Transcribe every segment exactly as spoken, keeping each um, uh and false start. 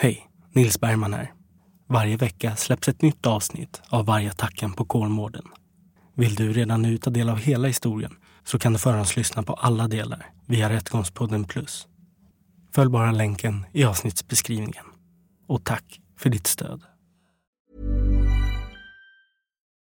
Hej, Nils Bergman här. Varje vecka släpps ett nytt avsnitt av Vargattacken på Kålmården. Vill du redan nu ta del av hela historien så kan du förhandslyssna på alla delar via Rättegångspodden Plus. Följ bara länken i avsnittsbeskrivningen. Och tack för ditt stöd.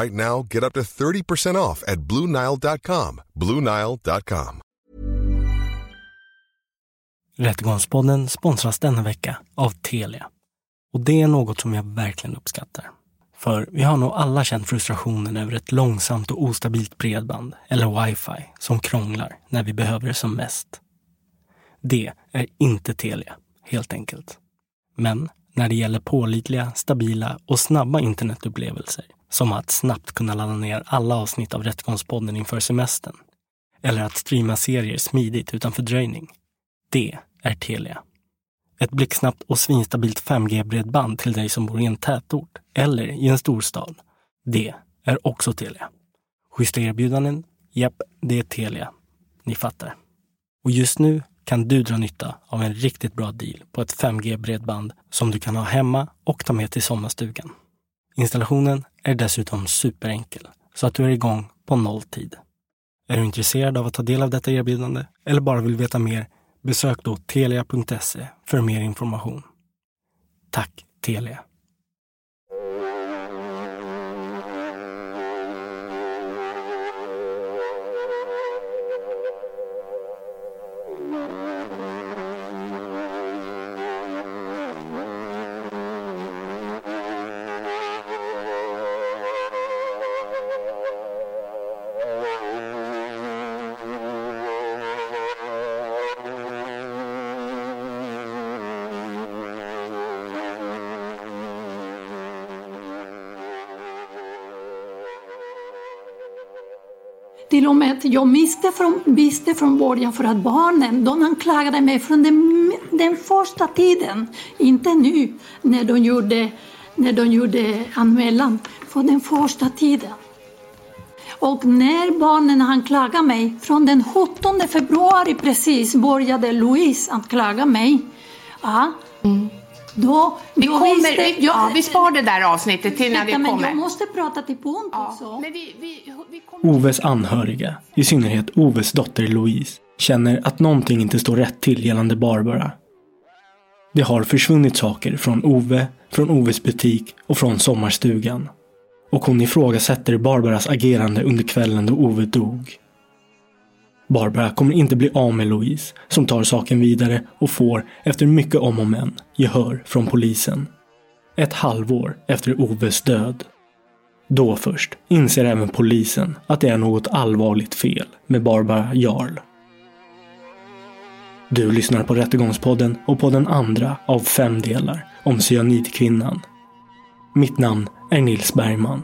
Right now, get up to thirty percent off at blue nile dot com. blue nile dot com. Rättegångspodden sponsras denna vecka av Telia. Och det är något som jag verkligen uppskattar. För vi har nog alla känt frustrationen över ett långsamt och ostabilt bredband eller wifi som krånglar när vi behöver det som mest. Det är inte Telia, helt enkelt. Men när det gäller pålitliga, stabila och snabba internetupplevelser, som att snabbt kunna ladda ner alla avsnitt av Rättegångspodden inför semestern, eller att streama serier smidigt utan fördröjning. Det är Telia. Ett blixtsnabbt och svinstabilt fem G-bredband till dig som bor i en tätort eller i en storstad. Det är också Telia. Schyssta erbjudanden? Japp, det är Telia. Ni fattar. Och just nu kan du dra nytta av en riktigt bra deal på ett fem G-bredband som du kan ha hemma och ta med till sommarstugan. Installationen är dessutom superenkel, så att du är igång på nolltid. Är du intresserad av att ta del av detta erbjudande eller bara vill veta mer, besök då telia punkt se för mer information. Tack Telia! Till och med jag misste från, visste från början för att barnen, de anklagade mig från den, den första tiden, inte nu när de gjorde, när de gjorde anmälan, från den första tiden. Och när barnen anklagade mig, från den sjuttonde februari precis började Louise anklaga mig. Ja. Mm. Då, vi, då kommer, visste, vi, ja, vi spar det där avsnittet till när vi kommer. Men jag måste prata till punkt också. Ja, vi, vi, vi kommer... Oves anhöriga, i synnerhet Oves dotter Louise, känner att någonting inte står rätt till gällande Barbara. Det har försvunnit saker från Ove, från Oves butik och från sommarstugan. Och hon ifrågasätter Barbaras agerande under kvällen då Ove dog. Barbara kommer inte bli av med Louise, som tar saken vidare och får, efter mycket om och men, gehör från polisen. Ett halvår efter Oves död. Då först inser även polisen att det är något allvarligt fel med Barbara Jarl. Du lyssnar på Rättegångspodden och på den andra av fem delar om Cyanidkvinnan. Mitt namn är Nils Bergman.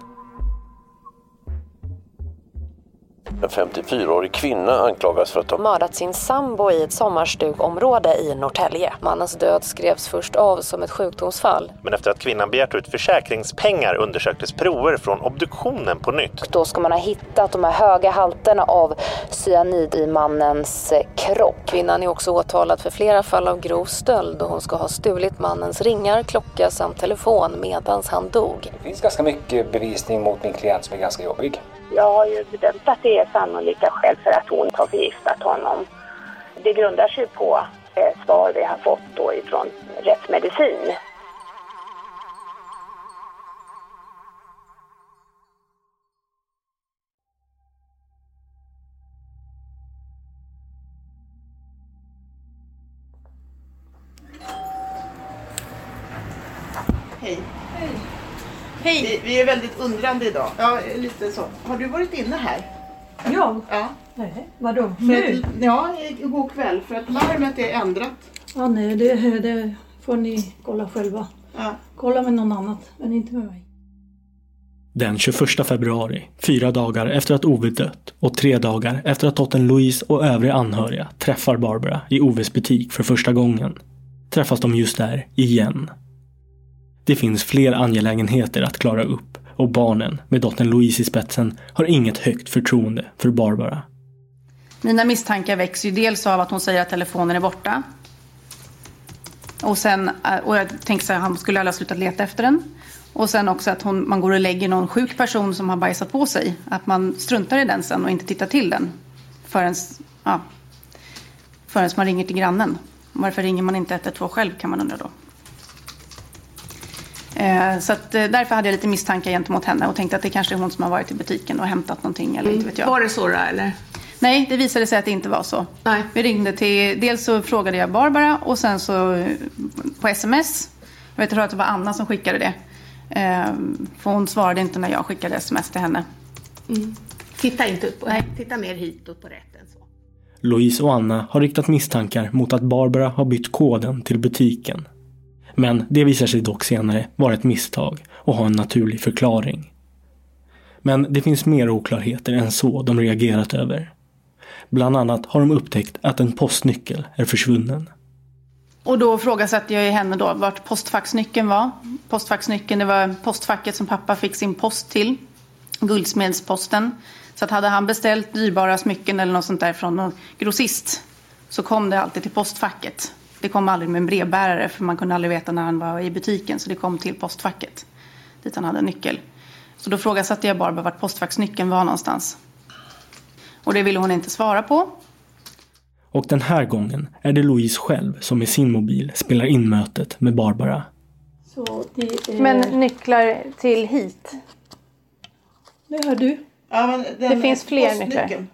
En femtiofyraårig kvinna anklagas för att ha mördat sin sambo i ett sommarstugområde i Norrtälje. Mannens död skrevs först av som ett sjukdomsfall. Men efter att kvinnan begärt ut försäkringspengar undersöktes prover från obduktionen på nytt. Och då ska man ha hittat de här höga halterna av cyanid i mannens kropp. Kvinnan är också åtalad för flera fall av grov stöld och hon ska ha stulit mannens ringar, klocka samt telefon medans han dog. Det finns ganska mycket bevisning mot min klient som är ganska jobbig. Jag har ju bedömt att det är sannolika skäl för att hon har förgiftat honom. Det grundar sig på eh, svar vi har fått då ifrån rättsmedicin. Hej. Hej. Hej. Vi, vi är väldigt undrande idag. Ja, lite så. Har du varit inne här? Ja. Ja. Nej, vadå? Nu? Att, ja, igår kväll. För att larmet är ändrat. Ja, nej, det, det får ni kolla själva. Ja. Kolla med någon annat, men inte med mig. Den tjugoförsta februari, fyra dagar efter att Ove dött och tre dagar efter att dottern Louise och övriga anhöriga träffar Barbara i Oves butik för första gången, träffas de just där igen. Det finns fler angelägenheter att klara upp och barnen, med dottern Louise i spetsen, har inget högt förtroende för Barbara. Mina misstankar växer ju dels av att hon säger att telefonen är borta. Och, sen, och jag tänker så här, han skulle aldrig ha slutat leta efter den. Och sen också att hon, man går och lägger någon sjuk person som har bajsat på sig. Att man struntar i den sen och inte tittar till den förrän, ja, förrän man ringer till grannen. Varför ringer man inte ett ett två själv, kan man undra då. Så att därför hade jag lite misstankar gentemot henne och tänkte att det kanske är hon som har varit i butiken och hämtat någonting eller inte vet jag. Var det så då, eller? Nej, det visade sig att det inte var så. Nej. Vi ringde till, dels så frågade jag Barbara och sen så på sms. Jag vet inte att det var Anna som skickade det. För hon svarade inte när jag skickade sms till henne. Mm. Titta inte upp på det. Titta mer hitåt på rätten så. Louise och Anna har riktat misstankar mot att Barbara har bytt koden till butiken. Men det visar sig dock senare vara ett misstag och ha en naturlig förklaring. Men det finns mer oklarheter än så de reagerat över. Bland annat har de upptäckt att en postnyckel är försvunnen. Och då frågasatte jag henne då vart postfaxnyckeln var. Postfaxnyckeln, det var postfacket som pappa fick sin post till. Guldsmedsposten. Så att hade han beställt dyrbara smycken eller något sånt där från någon grossist så kom det alltid till postfacket. Det kom aldrig med en brevbärare för man kunde aldrig veta när han var i butiken. Så det kom till postfacket dit han hade en nyckel. Så då frågasatte jag Barbara vart postfacksnyckeln var någonstans. Och det ville hon inte svara på. Och den här gången är det Louise själv som i sin mobil spelar in mötet med Barbara. Så det är... Men nycklar till hit? Det hör du. Ja, men den det finns fler nycklar.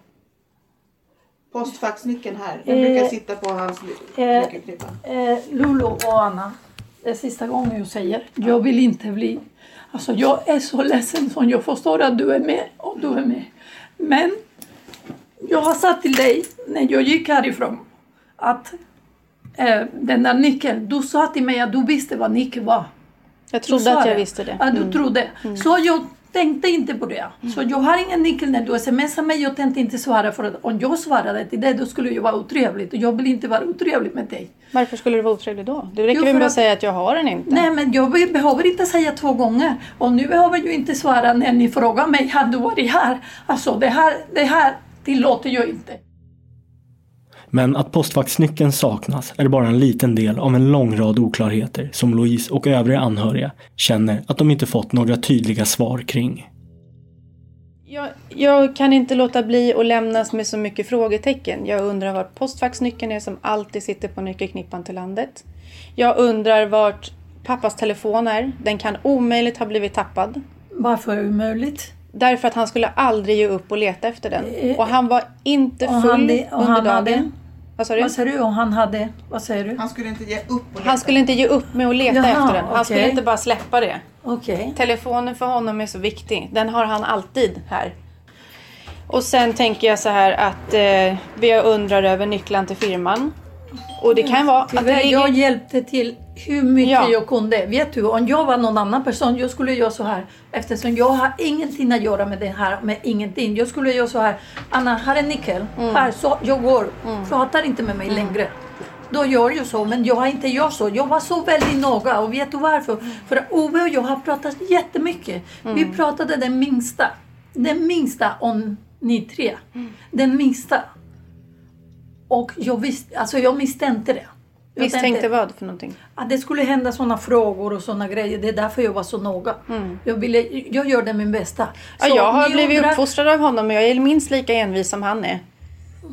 Postfaxnyckeln här. Den eh, brukar sitta på hans nyckelknippa. Eh, eh, Lulu och Anna. Det är sista gången jag säger. Jag vill inte bli... Alltså jag är så ledsen som jag förstår att du är med. Och du är med. Men jag har sagt till dig när jag gick härifrån. Att eh, den där nyckeln. Du sa till mig att du visste vad nyckeln var. Jag trodde att jag visste det. Ja, du mm. trodde. Mm. Så jag... tänkte inte på det. Mm. Så jag har ingen nyckel när du smsar mig. Jag tänkte inte svara för att om jag svarade till dig då skulle jag vara otrevligt. Och jag vill inte vara otrevligt med dig. Varför skulle du vara otrevlig då? Det räcker ju med att säga att jag har den inte. Nej, men jag behöver inte säga två gånger. Och nu behöver jag inte svara när ni frågar mig. Har du varit här? Alltså det här, det här tillåter jag inte. Men att postfaxnyckeln saknas är bara en liten del av en lång rad oklarheter som Louise och övriga anhöriga känner att de inte fått några tydliga svar kring. Jag, jag kan inte låta bli att lämnas med så mycket frågetecken. Jag undrar vart postfaxnyckeln är som alltid sitter på nyckelknippan till landet. Jag undrar vart pappas telefon är. Den kan omöjligt ha blivit tappad. Varför omöjligt? Därför att han skulle aldrig ge upp och leta efter den. Och han var inte full och han, och under dagen. Hade... Vad sa du? Vad sa du? Och han hade... Vad säger du? Han skulle inte ge upp och leta. Han skulle inte ge upp med att leta Jaha, efter den. Han okay. skulle inte bara släppa det. Okay. Telefonen för honom är så viktig. Den har han alltid här. Och sen tänker jag så här att eh, vi undrar över nycklan till firman. Och det kan vara... Att det ringer... Jag hjälpte till hur mycket ja. jag kunde. Vet du, om jag var någon annan person, jag skulle göra så här. Eftersom jag har ingenting att göra med det här, med ingenting. Jag skulle göra så här. Anna, här är nyckeln. Mm. Här, så jag går. Mm. Pratar inte med mig mm. längre. Då gör jag så, men jag har inte gjort så. Jag var så väldigt noga, och vet du varför? Mm. För Ove och jag har pratat jättemycket. Mm. Vi pratade den minsta. Den minsta om ni tre. Mm. Den minsta. Och jag visste, alltså jag misstänkte det. Jag misstänkte tänkte, vad för någonting? Att det skulle hända sådana frågor och sådana grejer. Det är därför jag var så noga. Mm. Jag, ville, jag gjorde min bästa. Ja, så jag har blivit undrar... uppfostrad av honom, men jag är minst lika envis som han är.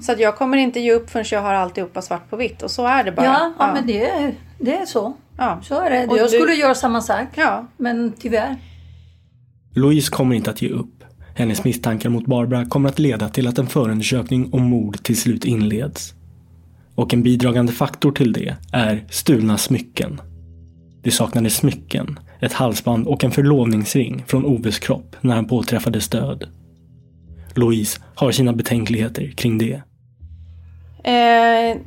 Så att jag kommer inte ge upp förrän jag har alltihopa svart på vitt. Och så är det bara. Ja, ja. ja men det är, det är så. Ja. Så är det. Och jag du... skulle göra samma sak. Ja. Men tyvärr. Louise kommer inte att ge upp. Hennes misstankar mot Barbara kommer att leda till att en förundersökning om mord till slut inleds. Och en bidragande faktor till det är stulna smycken. Det saknades smycken, ett halsband och en förlovningsring från Oves kropp när han påträffades död. Louise har sina betänkligheter kring det. Eh,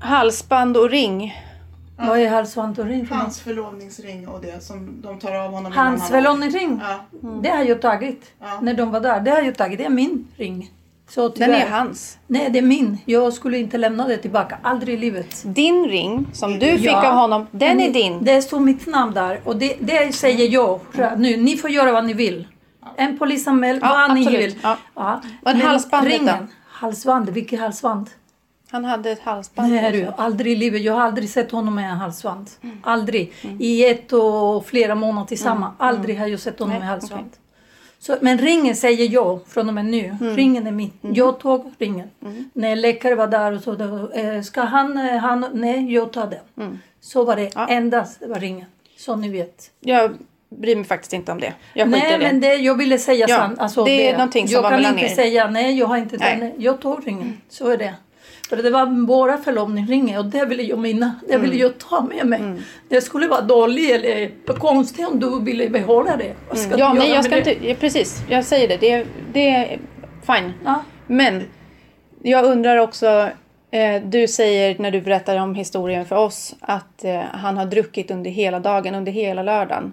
halsband och ring. Mm. Vad är halsband och ring? För hans förlovningsring och det som de tar av honom. Hans förlovningsring? Ja. Mm. Det har jag tagit ja. när de var där. Det har jag tagit. Det är min ring. Så den är hans. Nej, det är min. Jag skulle inte lämna det tillbaka. Aldrig i livet. Din ring som du fick ja. av honom, den är din. Det står mitt namn där. Och det, det säger jag. Nu, ni får göra vad ni vill. En polisanmäld, ja, vad absolut. Ni vill. Ja. Ja. Men halsbandet ringen, då? Halsband, vilket halsband? Han hade ett halsband. Nej, du, aldrig i livet. Jag har aldrig sett honom med en halsband. Mm. Aldrig. Mm. I ett och flera månader tillsammans. Mm. Aldrig har jag sett honom Nej, med halsband. Okay. Så, men ringen säger jag från och med nu. Mm. Ringen är min. Mm. Jag tog ringen. Mm. När läkare var där och så. Då, eh, ska han, han... Nej, jag tar den. Mm. Så var det. Ja. Endast var ringen. Så ni vet. Ja. Bryr mig faktiskt inte om det. Jag nej, det. men det jag ville säga ja, sant. Alltså, det är det. någonting som jag var kan mellan inte er. säga nej, jag har inte nej. Jag tog ringen. Mm. Så är det. För det var våra förlovningsringar och det ville jag minna. Det ville jag ta med mig. Mm. Det skulle vara dåligt eller konstigt om du ville behålla det. Mm. Ja, nej, jag ska inte, det? Precis, jag säger det. Det, det är fine. Ja. Men jag undrar också, du säger när du berättar om historien för oss att han har druckit under hela dagen, under hela lördagen.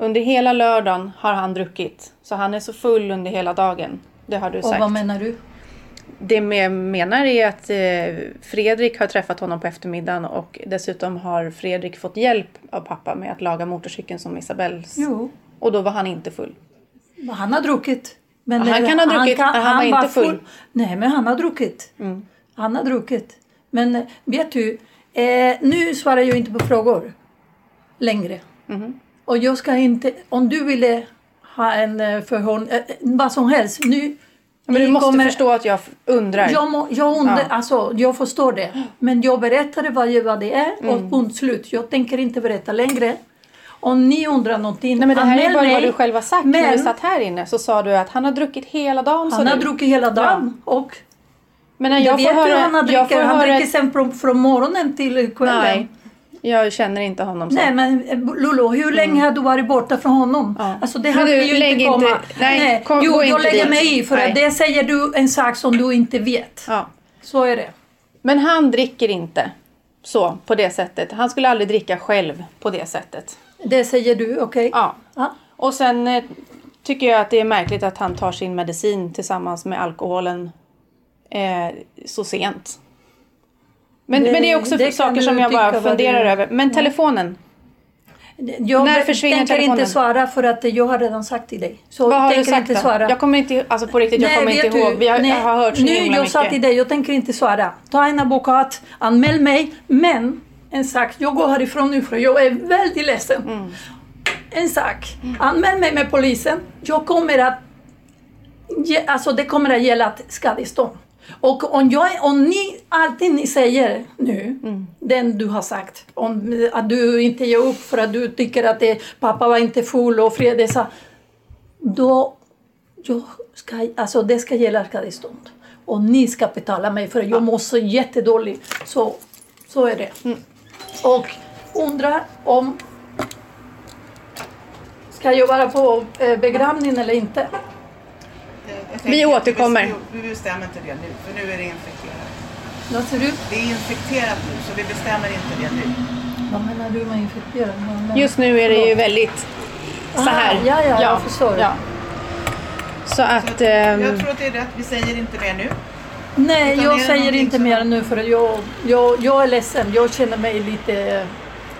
Under hela lördagen har han druckit. Så han är så full under hela dagen. Det har du sagt. Och vad menar du? Det jag menar är att Fredrik har träffat honom på eftermiddagen. Och dessutom har Fredrik fått hjälp av pappa med att laga motorcykeln som Isabells. Jo. Och då var han inte full. Han har druckit. Men han det, kan ha druckit, han, kan, han, han var inte var full. full. Nej, men han har druckit. Mm. Han har druckit. Men vet du, eh, nu svarar jag inte på frågor längre. Mm. Och jag ska inte, om du ville ha en förhåll, eh, vad som helst. Nu, men du måste kommer, förstå att jag undrar. Jag, må, jag, undrar ja. alltså, jag förstår det. Men jag berättade vad, vad det är mm. och punkt slut. Jag tänker inte berätta längre. Om ni undrar någonting. Nej, men det här är bara mig, vad du själv har sagt. Men, när du satt här inne så sa du att han har druckit hela dagen. Han har du, druckit hela dagen ja. och... Men när jag, jag får vet höra, han dricker. Jag får han höra... dricker sen från, från morgonen till kvällen. Nej. Jag känner inte honom så. Nej, men Lolo, hur länge mm. har du varit borta från honom? Ja. Alltså det hade ju inte komma. Inte, nej, nej. Kom, jo, jag inte lägger dit. mig i för nej. det säger du en sak som du inte vet. Ja. Så är det. Men han dricker inte så på det sättet. Han skulle aldrig dricka själv på det sättet. Det säger du, okej. Okay. Ja. ja. Och sen eh, tycker jag att det är märkligt att han tar sin medicin tillsammans med alkoholen eh, så sent. Men det, men det är också det saker som jag bara funderar det... över. Men telefonen? Jag När försvinner telefonen? Jag tänker inte svara för att jag har redan sagt till dig. Så vad har du sagt inte svara. Jag kommer inte, alltså på riktigt, nej, jag kommer inte ihåg. Vi har, nej, jag har hört så nu himla jag mycket. Sa till dig, jag tänker inte svara. Ta en advokat, anmäl mig. Men en sak, jag går härifrån nu för jag är väldigt ledsen. Mm. En sak, mm. anmäl mig med polisen. Jag kommer att, alltså det kommer att gälla att skadestånd. Och om, jag, om ni alltid ni säger nu, mm. den du har sagt, om, att du inte ger upp för att du tycker att det, pappa var inte full och Fredrik sa, då jag ska, alltså det ska gälla skadestånd. Och ni ska betala mig för jag ja. mår så jättedålig. Så, så är det. Mm. Och undrar om, ska jag vara på begravningen eller inte? Vi återkommer. Vi bestämmer inte det nu, för nu är det infekterat. Låter du? Det är infekterat nu så vi bestämmer inte det nu. Vad menar du med infekterat? Men... Just nu är det ju väldigt så här. Ah, ja, ja, ja, jag förstår. Ja. Så att, så jag, jag tror att det är rätt, vi säger inte mer nu. Nej, utan jag säger inte som... mer nu för jag, jag, jag är ledsen. Jag känner mig lite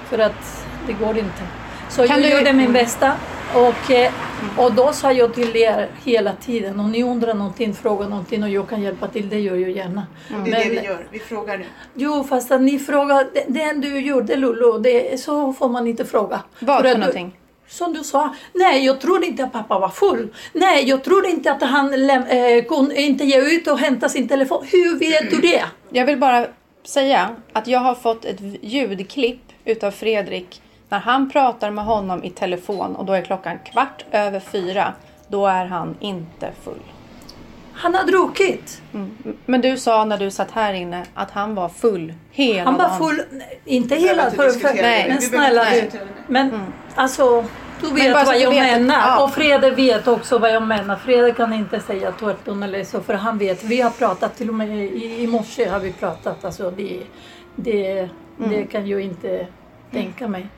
för att det går inte. Så kan jag du... gjorde min bästa och, och då sa jag till er hela tiden. Om ni undrar någonting, frågar någonting och jag kan hjälpa till, det gör jag gärna. Mm. Men, det är det vi gör, vi frågar nu. Jo, fast att ni frågar, det, det du gjorde Lulu, det, så får man inte fråga. Vad för, för någonting? Du, som du sa, nej jag tror inte att pappa var full. Nej jag tror inte att han läm- äh, kunde inte ge ut och hämta sin telefon. Hur vet du det? Jag vill bara säga att jag har fått ett ljudklipp utav Fredrik. När han pratar med honom i telefon och då är klockan kvart över fyra. Då är han inte full. Han har druckit. Mm. Men du sa när du satt här inne att han var full hela dagen. Han var full, nej, inte hela dagen. Men snälla nej. Men mm. alltså, du vet men vad jag vet menar. Ja. Och Fredrik vet också vad jag menar. Fredrik kan inte säga tvärtom eller så. För han vet, vi har pratat till och med i, i morse har vi pratat. Alltså det, det, mm. det kan jag inte mm. tänka mig.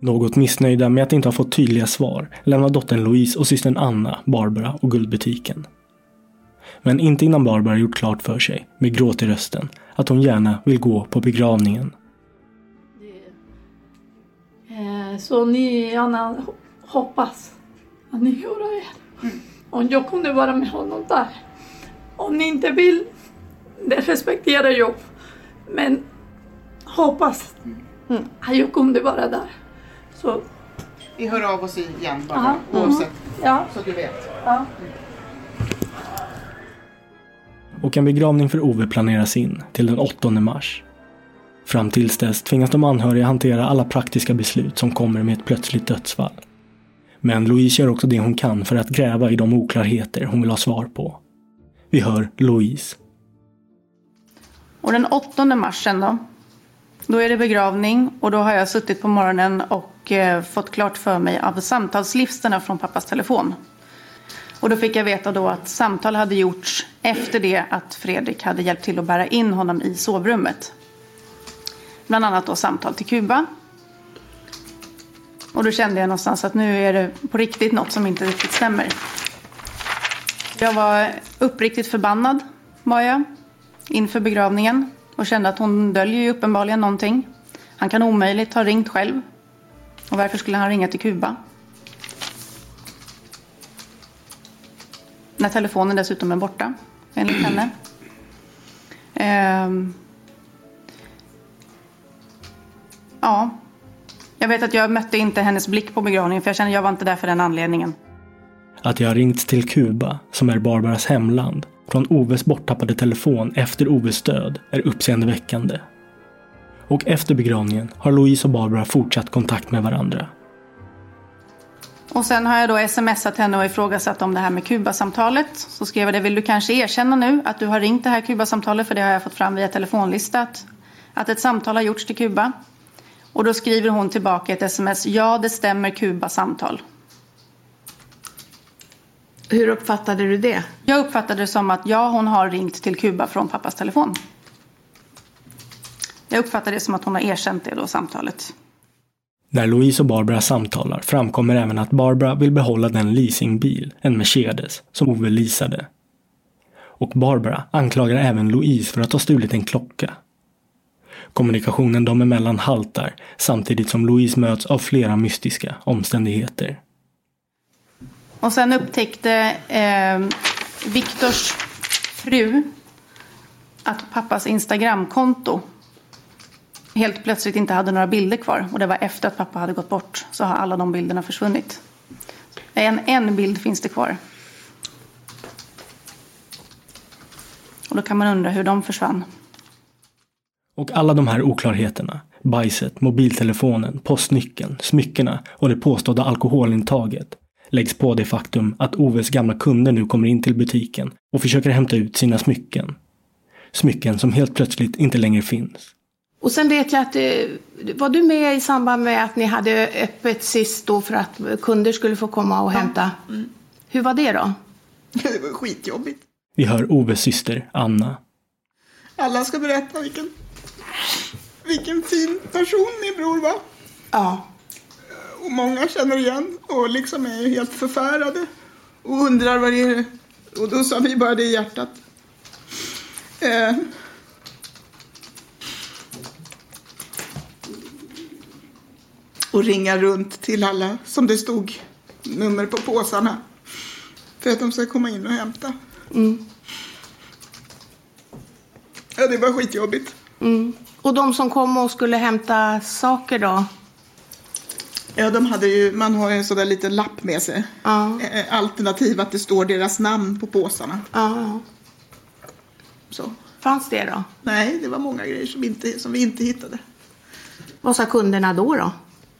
Något missnöjda med att inte ha fått tydliga svar lämnar dottern Louise och systern Anna, Barbara och guldbutiken. Men inte innan Barbara gjort klart för sig, med gråt i rösten, att hon gärna vill gå på begravningen. Så ni, Anna, hoppas att ni gör er. Om jag kunde vara med honom där. Om ni inte vill, det respekterar jag. Men hoppas att jag kunde vara där. Så. Vi hör av oss igen bara, aha, oavsett, ja. Så du vet. Ja. Och en begravning för Ove planeras in till den åttonde mars. Fram tills dess tvingas de anhöriga hantera alla praktiska beslut som kommer med ett plötsligt dödsfall. Men Louise gör också det hon kan för att gräva i de oklarheter hon vill ha svar på. Vi hör Louise. Och den åttonde marsen då? Då är det begravning och då har jag suttit på morgonen och eh, fått klart för mig av samtalslistorna från pappas telefon. Och då fick jag veta då att samtal hade gjorts efter det att Fredrik hade hjälpt till att bära in honom i sovrummet. Bland annat då samtal till Kuba. Och då kände jag någonstans att nu är det på riktigt något som inte riktigt stämmer. Jag var uppriktigt förbannad var jag inför begravningen. Och kände att hon döljer ju uppenbarligen någonting. Han kan omöjligt ha ringt själv. Och varför skulle han ringa till Kuba? När telefonen dessutom är borta. Enligt henne. Ehm. Ja. Jag vet att jag mötte inte hennes blick på begravningen. För jag kände att jag var inte där för den anledningen. Att jag har ringt till Kuba, som är Barbaras hemland. Från Oves borttappade telefon efter Oves död är uppseendeväckande. Och efter begravningen har Louise och Barbara fortsatt kontakt med varandra. Och sen har jag då smsat henne och ifrågasatt om det här med Kuba-samtalet. Så skrev jag det, vill du kanske erkänna nu att du har ringt det här Kuba-samtalet? För det har jag fått fram via telefonlistat. Att ett samtal har gjorts till Kuba. Och då skriver hon tillbaka ett sms. Ja, det stämmer, Kuba-samtal. Hur uppfattade du det? Jag uppfattade det som att ja, hon har ringt till Kuba från pappas telefon. Jag uppfattade det som att hon har erkänt det då, samtalet. När Louise och Barbara samtalar framkommer även att Barbara vill behålla den leasingbil, en Mercedes, som Ove leasade. Och Barbara anklagar även Louise för att ha stulit en klocka. Kommunikationen dem emellan haltar samtidigt som Louise möts av flera mystiska omständigheter. Och sen upptäckte eh, Viktors fru att pappas Instagramkonto helt plötsligt inte hade några bilder kvar. Och det var efter att pappa hade gått bort så har alla de bilderna försvunnit. En, en bild finns det kvar. Och då kan man undra hur de försvann. Och alla de här oklarheterna, bajset, mobiltelefonen, postnyckeln, smyckorna och det påstådda alkoholintaget läggs på det faktum att Oves gamla kunder nu kommer in till butiken och försöker hämta ut sina smycken. Smycken som helt plötsligt inte längre finns. Och sen vet jag att, var du med i samband med att ni hade öppet sist då för att kunder skulle få komma och hämta? Ja. Mm. Hur var det då? Det var skitjobbigt. Vi hör Oves syster, Anna. Alla ska berätta vilken, vilken fin person min bror var. Ja. Och många känner igen och liksom är helt förfärade och undrar vad det är. Och då sa vi bara det i hjärtat. Eh. Och ringa runt till alla som det stod nummer på påsarna. För att de ska komma in och hämta. Mm. Ja, det var skitjobbigt. Mm. Och de som kom och skulle hämta saker då? Ja, de hade ju, man har ju en sån där liten lapp med sig. Ja. Alternativ att det står deras namn på påsarna. Ja. Så. Fanns det då? Nej, det var många grejer som, inte, som vi inte hittade. Vad sa kunderna då då?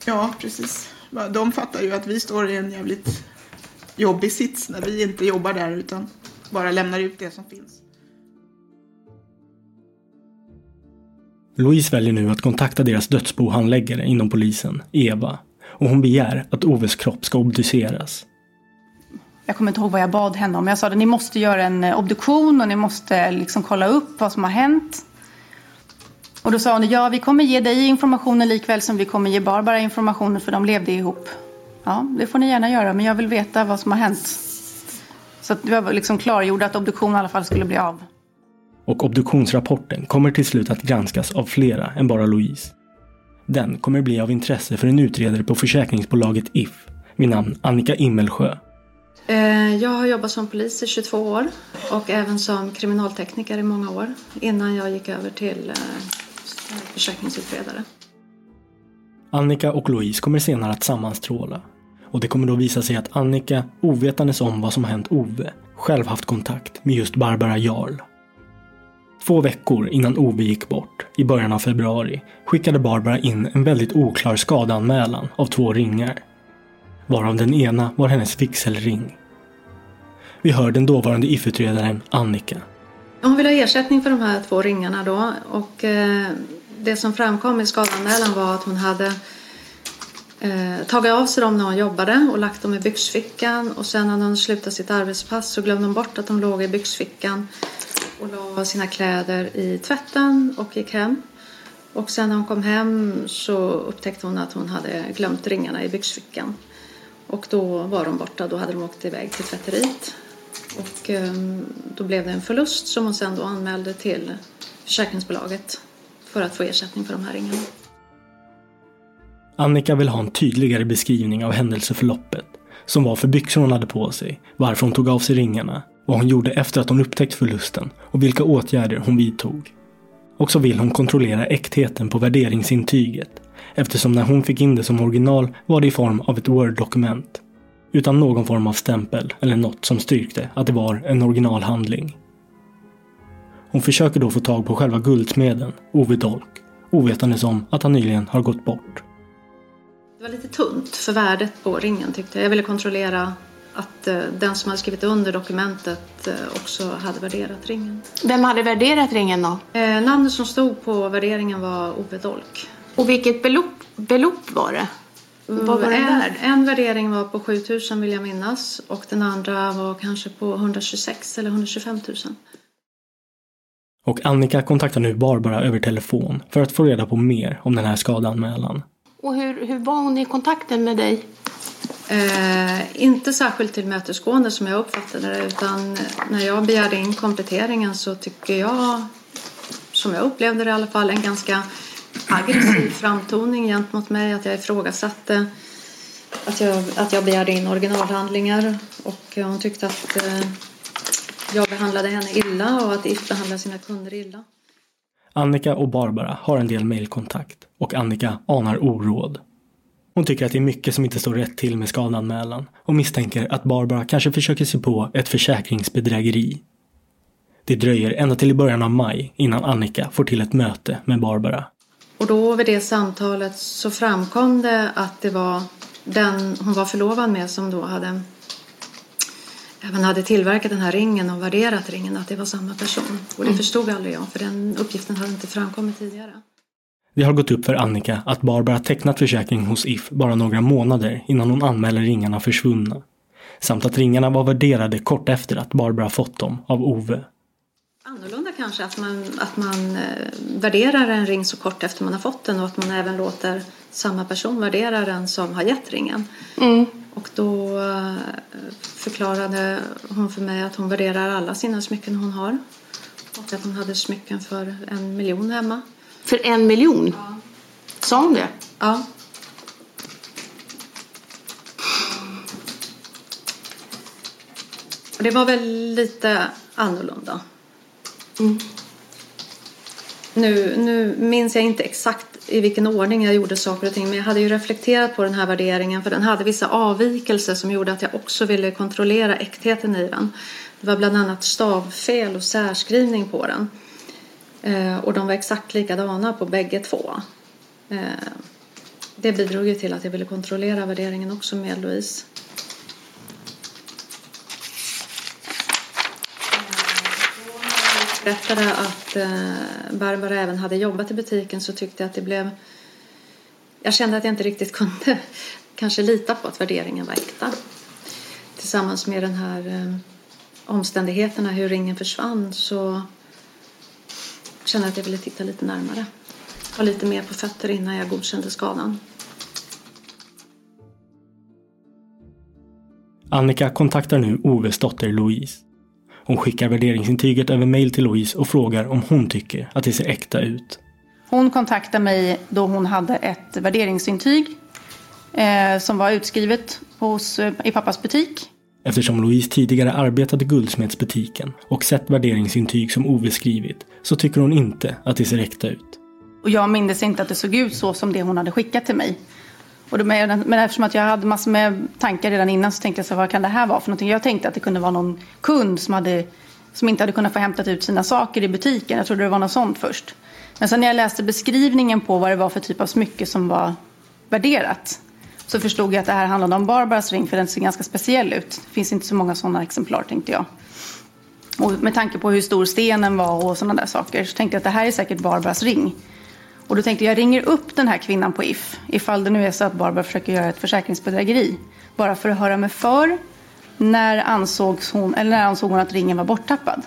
Ja, precis. De fattar ju att vi står i en jävligt jobbig sits när vi inte jobbar där utan bara lämnar ut det som finns. Louise väljer nu att kontakta deras dödsbohandläggare inom polisen, Eva. Och hon begär att Oves kropp ska obduceras. Jag kommer inte ihåg vad jag bad henne om. Jag sa att ni måste göra en obduktion och ni måste liksom kolla upp vad som har hänt. Och då sa hon, ja vi kommer ge dig informationen likväl som vi kommer ge Barbara informationen för de levde ihop. Ja, det får ni gärna göra men jag vill veta vad som har hänt. Så att jag liksom klargjorde att obduktion i alla fall skulle bli av. Och obduktionsrapporten kommer till slut att granskas av flera än bara Louise. Den kommer bli av intresse för en utredare på försäkringsbolaget I F vid namn Annika Ümmelsjö. Jag har jobbat som polis i tjugotvå år och även som kriminaltekniker i många år innan jag gick över till försäkringsutredare. Annika och Louise kommer senare att sammanstråla och det kommer då visa sig att Annika, ovetandes om vad som hänt Ove, själv haft kontakt med just Barbara Jarl. Två veckor innan Ove gick bort, i början av februari, skickade Barbara in en väldigt oklar skadeanmälan av två ringar. Varav den ena var hennes vigselring. Vi hör den dåvarande I F-utredaren Annika. Hon ville ha ersättning för de här två ringarna då. Och eh, det som framkom i skadeanmälan var att hon hade eh, tagit av sig dem när hon jobbade och lagt dem i byxfickan. Och sen när hon slutade sitt arbetspass så glömde hon bort att de låg i byxfickan. Och la sina kläder i tvätten och gick hem. Och sen när hon kom hem så upptäckte hon att hon hade glömt ringarna i byxfickan. Och då var de borta, då hade de åkt iväg till tvätteriet. Och då blev det en förlust som hon sen då anmälde till försäkringsbolaget för att få ersättning för de här ringarna. Annika vill ha en tydligare beskrivning av händelseförloppet. Som var för byxor hon hade på sig, varför hon tog av sig ringarna. Vad hon gjorde efter att hon upptäckt förlusten och vilka åtgärder hon vidtog. Och så vill hon kontrollera äktheten på värderingsintyget, eftersom när hon fick in det som original var det i form av ett Word-dokument, utan någon form av stämpel eller något som styrkte att det var en originalhandling. Hon försöker då få tag på själva guldsmeden, Ove Dolk, ovetandes om att han nyligen har gått bort. Det var lite tunt för värdet på ringen tyckte jag. Jag ville kontrollera att den som hade skrivit under dokumentet också hade värderat ringen. Vem hade värderat ringen då? Eh, namnet som stod på värderingen var Ove Dolk. Och vilket belopp, belopp var det? Mm, Vad var det en, en värdering var på sju tusen vill jag minnas. Och den andra var kanske på etthundratjugosex eller etthundratjugofem tusen. Och Annika kontaktar nu Barbara över telefon för att få reda på mer om den här skadeanmälan. Och hur, hur var hon i kontakten med dig? Eh, inte särskilt tillmötesgående som jag uppfattade det, utan när jag begärde in kompletteringen så tycker jag, som jag upplevde det i alla fall, en ganska aggressiv framtoning gentemot mig, att jag ifrågasatte att jag, att jag begärde in originalhandlingar och hon tyckte att eh, jag behandlade henne illa och att I F behandlade sina kunder illa. Annika och Barbara har en del mejlkontakt och Annika anar oråd. Hon tycker att det är mycket som inte står rätt till med skadanmälan och misstänker att Barbara kanske försöker sig på ett försäkringsbedrägeri. Det dröjer ända till i början av maj innan Annika får till ett möte med Barbara. Och då vid det samtalet så framkom det att det var den hon var förlovad med som då hade, även hade tillverkat den här ringen och värderat ringen, att det var samma person. Och det förstod aldrig jag, för den uppgiften hade inte framkommit tidigare. Det har gått upp för Annika att Barbara tecknat försäkring hos I F bara några månader innan hon anmäler ringarna försvunna. Samt att ringarna var värderade kort efter att Barbara fått dem av Ove. Annorlunda kan kanske att man, att man värderar en ring så kort efter man har fått den, och att man även låter samma person värdera den som har gett ringen. Mm. Och då förklarade hon för mig att hon värderar alla sina smycken hon har. Och att hon hade smycken för en miljon hemma. För en miljon? Ja. Sa hon det? Ja. Och det var väl lite annorlunda. Mm. Nu, nu minns jag inte exakt i vilken ordning jag gjorde saker och ting. Men jag hade ju reflekterat på den här värderingen. För den hade vissa avvikelser som gjorde att jag också ville kontrollera äktheten i den. Det var bland annat stavfel och särskrivning på den. Eh, och de var exakt likadana på bägge två. Eh, det bidrog ju till att jag ville kontrollera värderingen också med Louise. Berättade att Barbara även hade jobbat i butiken, så tyckte jag att det blev... Jag kände att jag inte riktigt kunde kanske lita på att värderingen var äkta. Tillsammans med den här omständigheterna, hur ringen försvann, så kände jag att jag ville titta lite närmare. Ha lite mer på fötter innan jag godkände skadan. Annika kontaktar nu Oves dotter Louise. Hon skickar värderingsintyget över mail till Louise och frågar om hon tycker att det ser äkta ut. Hon kontaktade mig då hon hade ett värderingsintyg eh, som var utskrivet hos, eh, i pappas butik. Eftersom Louise tidigare arbetade i guldsmedsbutiken och sett värderingsintyg som Ove skrivit, så tycker hon inte att det ser äkta ut. Och jag mindes inte att det såg ut så som det hon hade skickat till mig. Och då, men eftersom att jag hade massor med tankar redan innan, så tänkte jag så vad kan det här vara för någonting? Jag tänkte att det kunde vara någon kund som, hade, som inte hade kunnat få hämtat ut sina saker i butiken. Jag trodde det var något sånt först. Men sen när jag läste beskrivningen på vad det var för typ av smycke som var värderat, så förstod jag att det här handlade om Barbaras ring, för den ser ganska speciell ut. Det finns inte så många sådana exemplar, tänkte jag. Och med tanke på hur stor stenen var och sådana där saker, så tänkte jag att det här är säkert Barbaras ring. Och då tänkte jag, jag ringer upp den här kvinnan på I F. Ifall det nu är så att Barbara försöker göra ett försäkringsbedrägeri. Bara för att höra mig för. När ansågs hon, eller när ansåg hon att ringen var borttappad?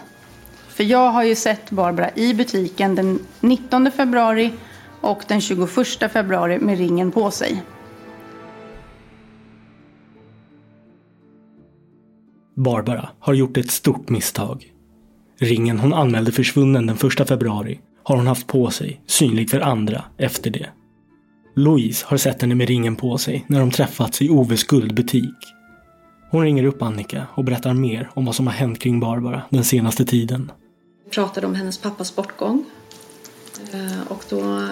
För jag har ju sett Barbara i butiken den nittonde februari och den tjugoförsta februari med ringen på sig. Barbara har gjort ett stort misstag. Ringen hon anmälde försvunnen den första februari. Har hon haft på sig, synlig för andra, efter det. Louise har sett henne med ringen på sig när de träffats i Oves guldbutik. Hon ringer upp Annika och berättar mer om vad som har hänt kring Barbara den senaste tiden. Vi pratade om hennes pappas bortgång. Och då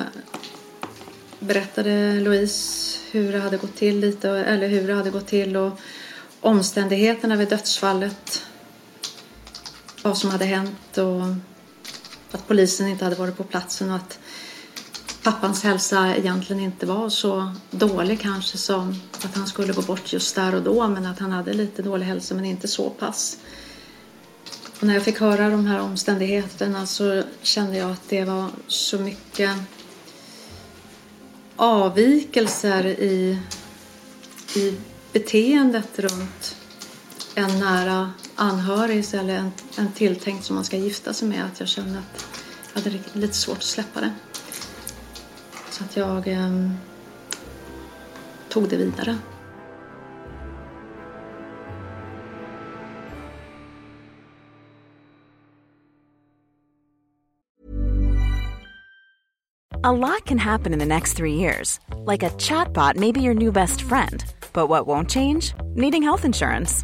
berättade Louise hur det hade gått till lite, eller hur det hade gått till och omständigheterna vid dödsfallet. Vad som hade hänt och... att polisen inte hade varit på platsen och att pappans hälsa egentligen inte var så dålig kanske som att han skulle gå bort just där och då, men att han hade lite dålig hälsa men inte så pass. Och när jag fick höra de här omständigheterna så kände jag att det var så mycket avvikelser i, i beteendet runt en nära anhörig eller en, en tilltänkt som man ska gifta sig med, att jag kände att jag hade lite svårt att släppa det. Så att jag eh, tog det vidare. A lot can happen in the next three years. Like a chatbot may be your new best friend. But what won't change? Needing health insurance.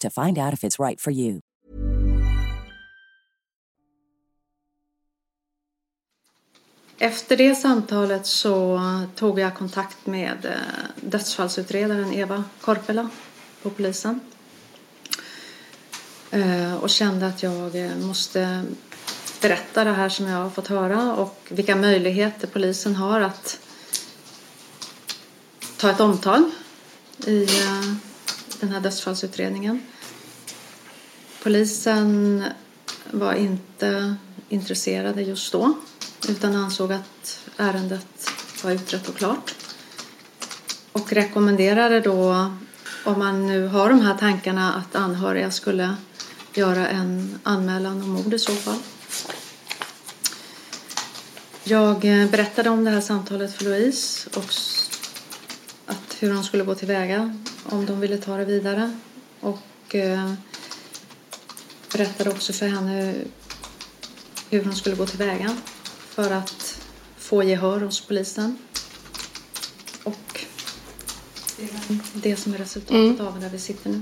to find out if it's right for you. Efter det samtalet så tog jag kontakt med dödsfallsutredaren Eva Korpela på polisen och kände att jag måste berätta det här som jag har fått höra och vilka möjligheter polisen har att ta ett omtag i den här dödsfallsutredningen. Polisen var inte intresserade just då, utan ansåg att ärendet var utrett och klart. Och rekommenderade då, om man nu har de här tankarna, att anhöriga skulle göra en anmälan om mord i så fall. Jag berättade om det här samtalet för Louise och att hur de skulle gå tillväga om de ville ta det vidare, och eh, berättade också för henne hur hon skulle gå tillväga för att få gehör hos polisen, och det som är resultatet mm. av där vi sitter nu.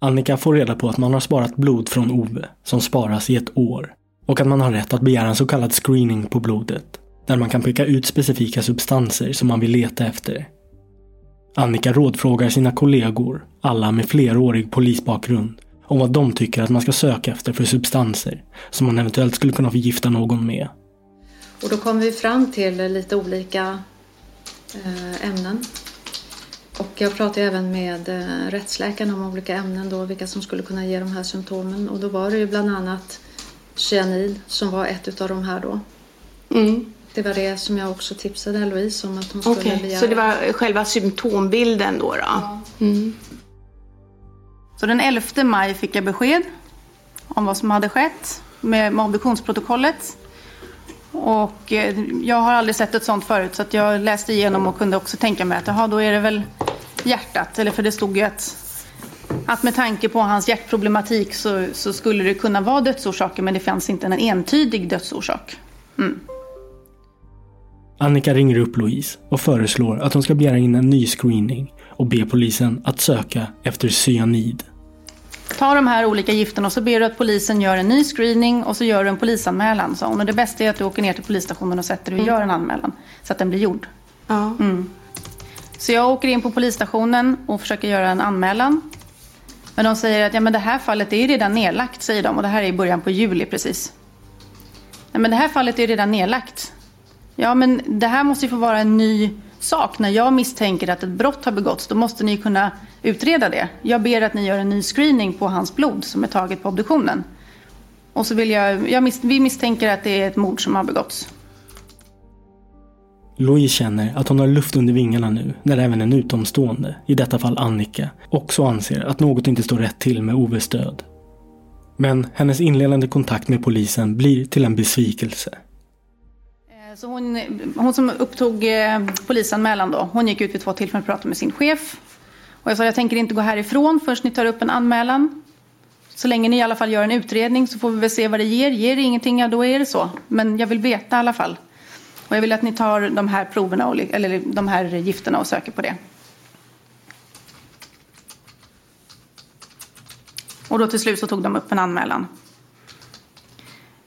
Annika får reda på att man har sparat blod från Ove som sparas i ett år, och att man har rätt att begära en så kallad screening på blodet där man kan peka ut specifika substanser som man vill leta efter. Annika rådfrågar sina kollegor, alla med flerårig polisbakgrund, om vad de tycker att man ska söka efter för substanser som man eventuellt skulle kunna förgifta någon med. Och då kom vi fram till lite olika ämnen. Och jag pratade även med rättsläkaren om olika ämnen då, vilka som skulle kunna ge de här symptomen. Och då var det ju bland annat cyanid som var ett av de här då. Mm. Det var det som jag också tipsade Louise om att hon skulle okay, begära. Så det var själva symptombilden då? då? Ja. Mm. Så den elfte maj fick jag besked om vad som hade skett med obduktionsprotokollet. Och jag har aldrig sett ett sånt förut, så att jag läste igenom och kunde också tänka mig att jaha, då är det väl hjärtat. Eller för det stod ju att, att med tanke på hans hjärtproblematik så, så skulle det kunna vara dödsorsaker, men det fanns inte en entydig dödsorsak. Mm. Annika ringer upp Louise och föreslår att hon ska begära in en ny screening och be polisen att söka efter cyanid. Ta de här olika gifterna och så ber du att polisen gör en ny screening och så gör du en polisanmälan, sa hon. Och det bästa är att du åker ner till polisstationen och sätter dig och gör en anmälan så att den blir gjord. Ja. Mm. Så jag åker in på polisstationen och försöker göra en anmälan. Men de säger att ja, men det här fallet är redan nedlagt, säger de. Och det här är i början på juli precis. Nej, men det här fallet är redan nedlagt. Ja, men det här måste ju få vara en ny sak. När jag misstänker att ett brott har begåtts, då måste ni kunna utreda det. Jag ber att ni gör en ny screening på hans blod som är taget på obduktionen. Och så vill jag, jag mis, vi misstänker att det är ett mord som har begåtts. Louise känner att hon har luft under vingarna nu, när även en utomstående, i detta fall Annika, också anser att något inte står rätt till med Oves död. Men hennes inledande kontakt med polisen blir till en besvikelse. Så hon, hon som upptog polisanmälan då, hon gick ut vid två tillfällen och pratade med sin chef. Och jag sa, jag tänker inte gå härifrån förrän ni tar upp en anmälan. Så länge ni i alla fall gör en utredning så får vi väl se vad det ger. Ger det ingenting, ja då är det så. Men jag vill veta i alla fall. Och jag vill att ni tar de här proverna, och, eller de här gifterna och söker på det. Och då till slut så tog de upp en anmälan.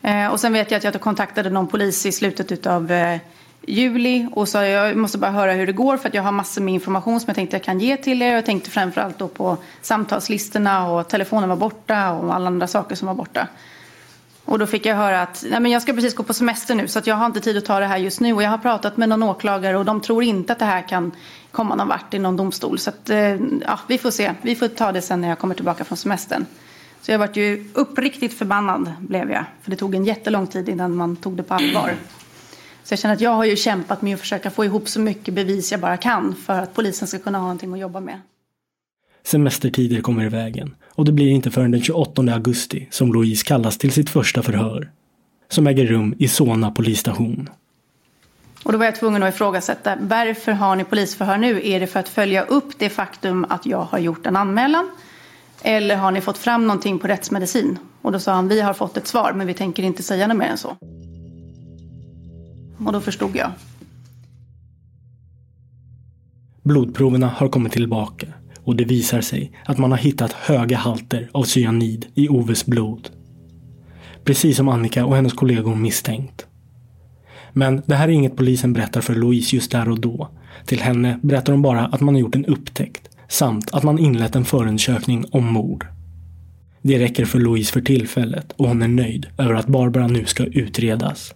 Eh, och sen vet jag att jag kontaktade någon polis i slutet av eh, juli och sa jag måste bara höra hur det går, för att jag har massor med information som jag tänkte jag kan ge till er. Jag tänkte framförallt då på samtalslistorna och telefonen var borta och alla andra saker som var borta. Och då fick jag höra att nej, men jag ska precis gå på semester nu, så att jag har inte tid att ta det här just nu. Och jag har pratat med någon åklagare och de tror inte att det här kan komma någon vart i någon domstol. Så att, ja, vi får se. Vi får ta det sen när jag kommer tillbaka från semestern. Så jag vart ju uppriktigt förbannad blev jag. För det tog en jättelång tid innan man tog det på allvar. Så jag känner att jag har ju kämpat med att försöka få ihop så mycket bevis jag bara kan för att polisen ska kunna ha någonting att jobba med. Semestertider kommer i vägen och det blir inte förrän den tjugoåttonde augusti som Louise kallas till sitt första förhör som äger rum i Solna polisstation. Och då var jag tvungen att ifrågasätta, varför har ni polisförhör nu? Är det för att följa upp det faktum att jag har gjort en anmälan? Eller har ni fått fram någonting på rättsmedicin? Och då sa han, vi har fått ett svar men vi tänker inte säga något mer än så. Och då förstod jag. Blodproverna har kommit tillbaka. Och det visar sig att man har hittat höga halter av cyanid i Oves blod. Precis som Annika och hennes kollegor misstänkt. Men det här är inget polisen berättar för Louise just där och då. Till henne berättar de bara att man har gjort en upptäckt. Samt att man inlett en förundersökning om mord. Det räcker för Louise för tillfället och hon är nöjd över att Barbara nu ska utredas.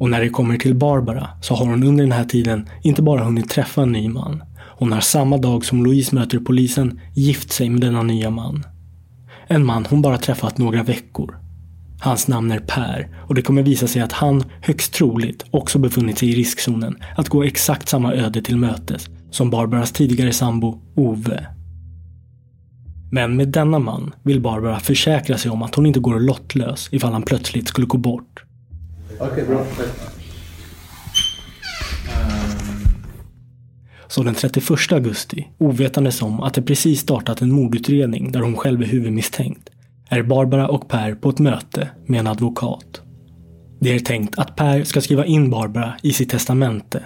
Och när det kommer till Barbara så har hon under den här tiden inte bara hunnit träffa en ny man. Hon har samma dag som Louise möter polisen gift sig med denna nya man. En man hon bara träffat några veckor. Hans namn är Per och det kommer visa sig att han högst troligt också befunnit sig i riskzonen att gå exakt samma öde till mötes som Barbaras tidigare sambo Ove. Men med denna man vill Barbara försäkra sig om att hon inte går lottlös ifall han plötsligt skulle gå bort. Okej, okay, bra. Så den trettioförsta augusti, ovetandes om att det precis startat en mordutredning där hon själv är huvudmisstänkt, är Barbara och Per på ett möte med en advokat. Det är tänkt att Per ska skriva in Barbara i sitt testamente.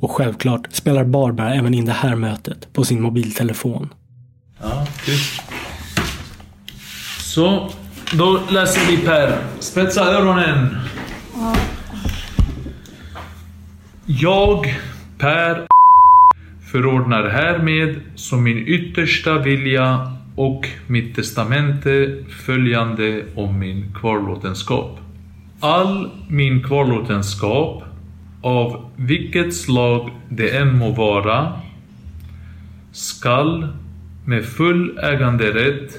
Och självklart spelar Barbara även in det här mötet på sin mobiltelefon. Ja, just. Så, då läser vi Per. Spetsa öronen. Jag, Per, förordnar härmed som min yttersta vilja och mitt testamente följande om min kvarlåtenskap. All min kvarlåtenskap, av vilket slag det än må vara, skall med full äganderätt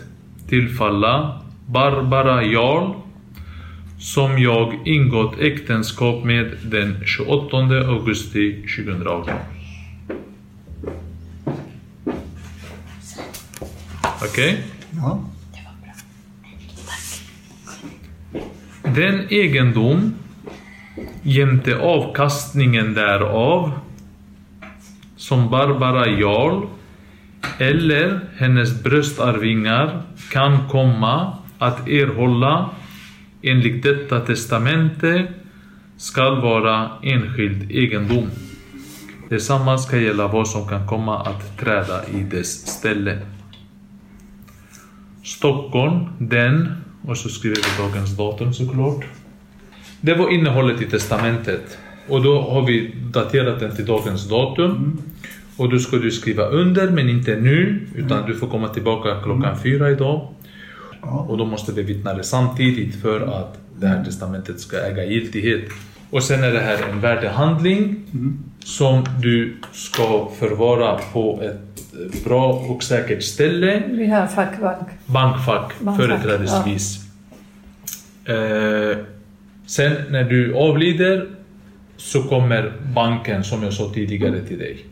tillfalla Barbara Jarl, som jag ingått äktenskap med den tjugoåttonde augusti tjugohundraarton. Okej? Okay. Ja. Det var bra. Tack. Den egendom jämte avkastningen därav som Barbara Jarl eller hennes bröstarvingar kan komma att erhålla enligt detta testamente ska vara enskild egendom. Detsamma ska gälla vad som kan komma att träda i dess ställe. Stockholm, den, och så skriver vi dagens datum såklart. Det var innehållet i testamentet. Och då har vi daterat den till dagens datum. Och då ska du skriva under, men inte nu, utan du får komma tillbaka klockan fyra idag. Och då måste vi vittna det samtidigt för att det här testamentet ska äga giltighet. Och sen är det här en värdehandling som du ska förvara på ett bra och säkert ställe. Vi har fackbank. Bankfack, Bankfack företrädesvis. Ja. Eh, sen när du avlider så kommer banken, som jag sa tidigare till dig,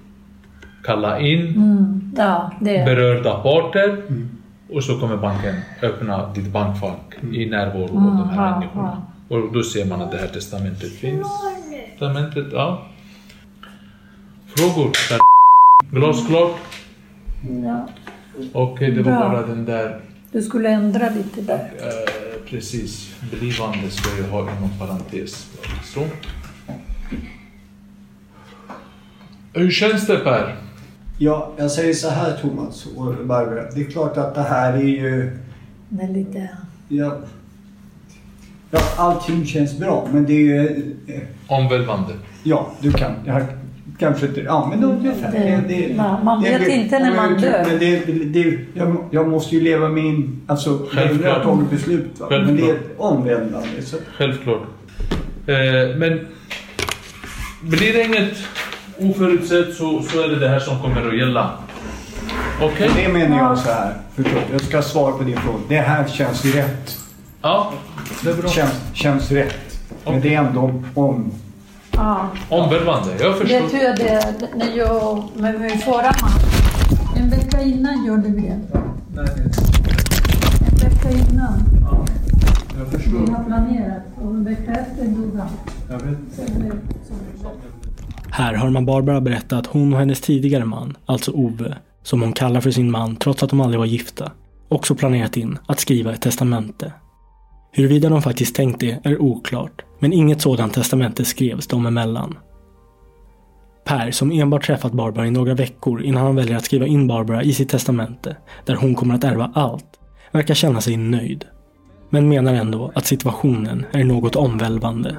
kalla in mm, ja, det. berörda parter. Mm. Och så kommer banken öppna ditt bankfack i närvaro av mm, de här ja, människorna. Ja. Och då ser man att det här testamentet finns. Testamentet, ja. Frågor? Glasklart? Ja. Okej, det var bra. Bara den där... Du skulle ändra lite där. Eh, precis. Blivande ska jag ha inom parentes. Så. Hur känns det, Per? Ja, jag säger så här, Thomas och Barbara. Det är klart att det här är ju väldigt... Uh... Ja. Ja, allting känns bra, men det är ju... Eh, Omvälvande. Ja, du kan. Jag har kanske inte... Ja, men då ungefär. Det, det, man, man vet det, inte när man dör. Men det, det, jag, jag måste ju leva med in... Alltså, självklart. Jag har tagit beslut, va? Men det är omvändande. Så. Självklart. Eh, men blir det inget oförutsett så, så är det det här som kommer att gälla. Okej. Okay. Det menar jag så här. Förstår. Jag ska svara på din fråga. Det här känns ju rätt. Ja, det är bra. Känns, känns rätt. Okay. Men det är ändå om... Ja. Omvälvande, jag förstår. Det tror jag det är när jag... Med min förra man. En vecka innan gjorde vi det. Ja, nej. En vecka innan. Ja, jag förstår. Vi har planerat. Och en vecka efter dog han. Jag vet. Här har man Barbara berätta att hon och hennes tidigare man, alltså Ove, som hon kallar för sin man trots att de aldrig var gifta, också planerat in att skriva ett testamente. Huruvida de faktiskt tänkt det är oklart, men inget sådant testamente skrevs de emellan. Per, som enbart träffat Barbara i några veckor innan han väljer att skriva in Barbara i sitt testamente, där hon kommer att ärva allt, verkar känna sig nöjd. Men menar ändå att situationen är något omvälvande.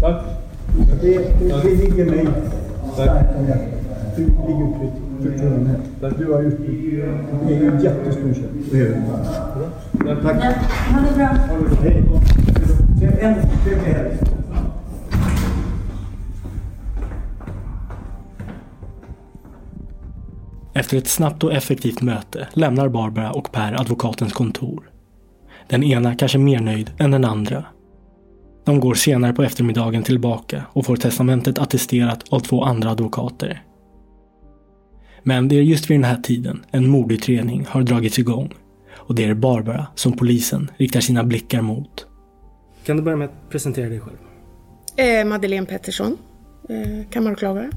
Tack. Det ligger mig. Tack. Du ligger utflytt. Tack. Du har gjort det. Det är en jättestor köp. Det är det. Tack. Ha det bra. Hej. En trevlig helg. Efter ett snabbt och effektivt möte lämnar Barbara och Per advokatens kontor. Den ena kanske mer nöjd än den andra. De går senare på eftermiddagen tillbaka och får testamentet attesterat av två andra advokater. Men det är just vid den här tiden en mordutredning har dragits igång. Och det är Barbara som polisen riktar sina blickar mot. Kan du börja med att presentera dig själv? Eh, Madeleine Pettersson, eh, kammaråklagare.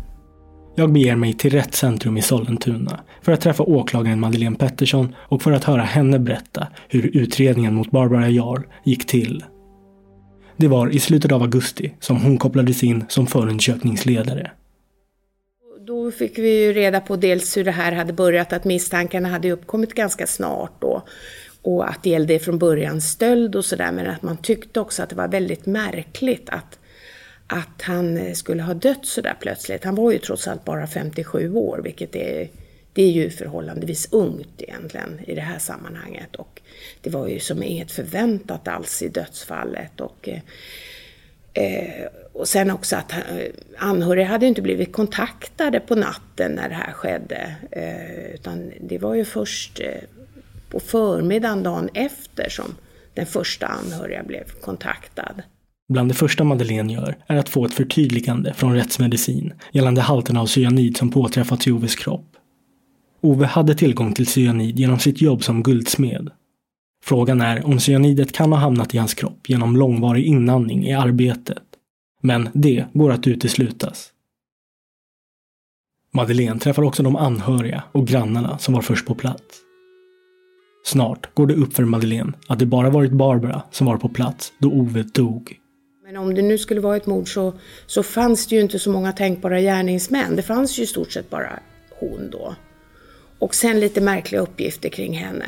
Jag beger mig till rättscentrum i Sollentuna för att träffa åklagaren Madeleine Pettersson och för att höra henne berätta hur utredningen mot Barbara Jarl gick till. Det var i slutet av augusti som hon kopplades in som förundersökningsledare. Då fick vi ju reda på dels hur det här hade börjat, att misstankarna hade uppkommit ganska snart då, och att det gällde från början stöld och sådär, men att man tyckte också att det var väldigt märkligt att att han skulle ha dött så där plötsligt. Han var ju trots allt bara femtiosju år, vilket är, det är ju förhållandevis ungt egentligen i det här sammanhanget. Och det var ju som inget förväntat alls i dödsfallet. Och, eh, och sen också att anhöriga hade inte blivit kontaktade på natten när det här skedde. Eh, utan det var ju först eh, på förmiddagen dagen efter som den första anhöriga blev kontaktad. Bland det första Madeleine gör är att få ett förtydligande från rättsmedicin gällande halterna av cyanid som påträffats i Oves kropp. Ove hade tillgång till cyanid genom sitt jobb som guldsmed. Frågan är om cyanidet kan ha hamnat i hans kropp genom långvarig inandning i arbetet. Men det går att uteslutas. Madeleine träffar också de anhöriga och grannarna som var först på plats. Snart går det upp för Madeleine att det bara varit Barbara som var på plats då Ove dog. Men om det nu skulle vara ett mord så, så fanns det ju inte så många tänkbara gärningsmän. Det fanns ju i stort sett bara hon då. Och sen lite märkliga uppgifter kring henne.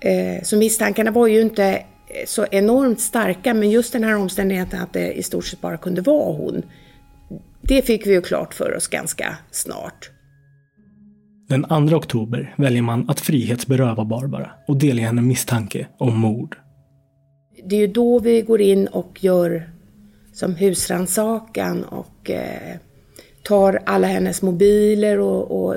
Eh, så misstankarna var ju inte så enormt starka. Men just den här omständigheten att det i stort sett bara kunde vara hon. Det fick vi ju klart för oss ganska snart. Den andra oktober väljer man att frihetsberöva Barbara och delge henne misstanke om mord. Det är ju då vi går in och gör som husrannsakan och eh, tar alla hennes mobiler och, och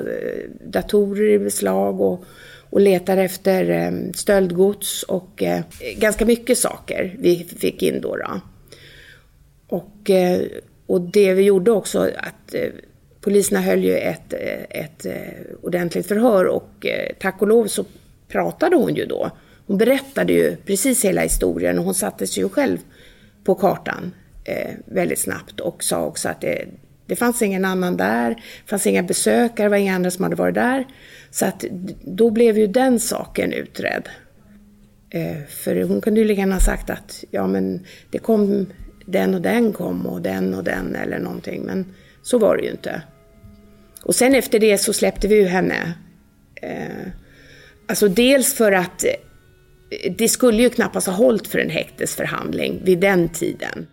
datorer i beslag och, och letar efter eh, stöldgods och eh, ganska mycket saker vi fick in då. då. Och, eh, och det vi gjorde också att eh, poliserna höll ju ett, ett, ett ordentligt förhör och eh, tack och lov så pratade hon ju då. Hon berättade ju precis hela historien och hon satte sig ju själv på kartan eh, väldigt snabbt och sa också att det, det fanns ingen annan där, fanns inga besökare, var inga andra som hade varit där. Så att då blev ju den saken utredd. Eh, för hon kunde ju lika gärna ha sagt att ja men det kom, den och den kom och den och den eller någonting. Men Så var det ju inte. Och sen efter det så släppte vi ju henne. Eh, alltså dels för att det skulle ju knappast ha hållit för en häktesförhandling vid den tiden.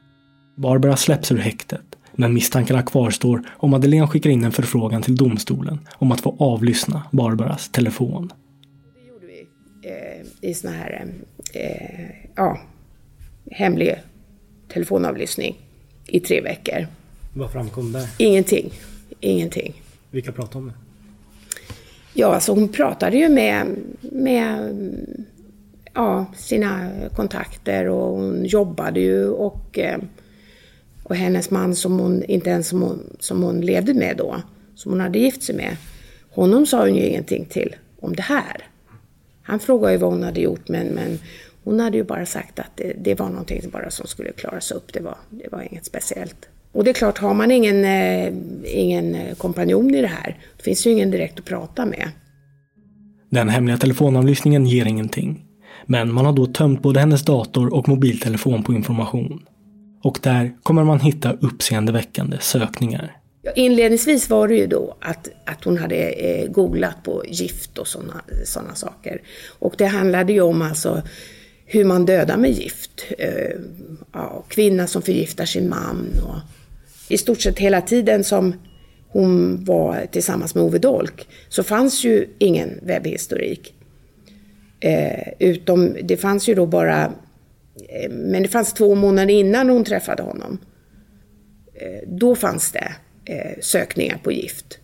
Barbara släpps ur häktet, men misstankarna kvarstår och Madeleine skickar in en förfrågan till domstolen om att få avlyssna Barbaras telefon. Det gjorde vi eh, i såna här eh, ja, hemlig telefonavlyssning i tre veckor. Vad framkom där? Ingenting, ingenting. Vilka pratade om det? Ja, alltså hon pratade ju med... med ja, sina kontakter, och hon jobbade ju och, och hennes man som hon, inte ens som hon, som hon levde med då, som hon hade gift sig med, honom sa hon ju ingenting till om det här. Han frågade ju vad hon hade gjort, men, men hon hade ju bara sagt att det, det var någonting bara som skulle klaras upp, det var, det var inget speciellt. Och det är klart, har man ingen, ingen kompanjon i det här, då finns ju ingen direkt att prata med. Den hemliga telefonavlyssningen ger ingenting. Men man har då tömt både hennes dator och mobiltelefon på information. Och där kommer man hitta uppseendeväckande sökningar. Ja, inledningsvis var det ju då att, att hon hade eh, googlat på gift och sådana såna saker. Och det handlade ju om alltså hur man dödar med gift. Eh, ja, kvinna som förgiftar sin man. Och i stort sett hela tiden som hon var tillsammans med Ove Dolk så fanns ju ingen webbhistorik. Eh, utom, det fanns ju då bara eh, men det fanns två månader innan hon träffade honom, eh, då fanns det eh, sökningar på gift,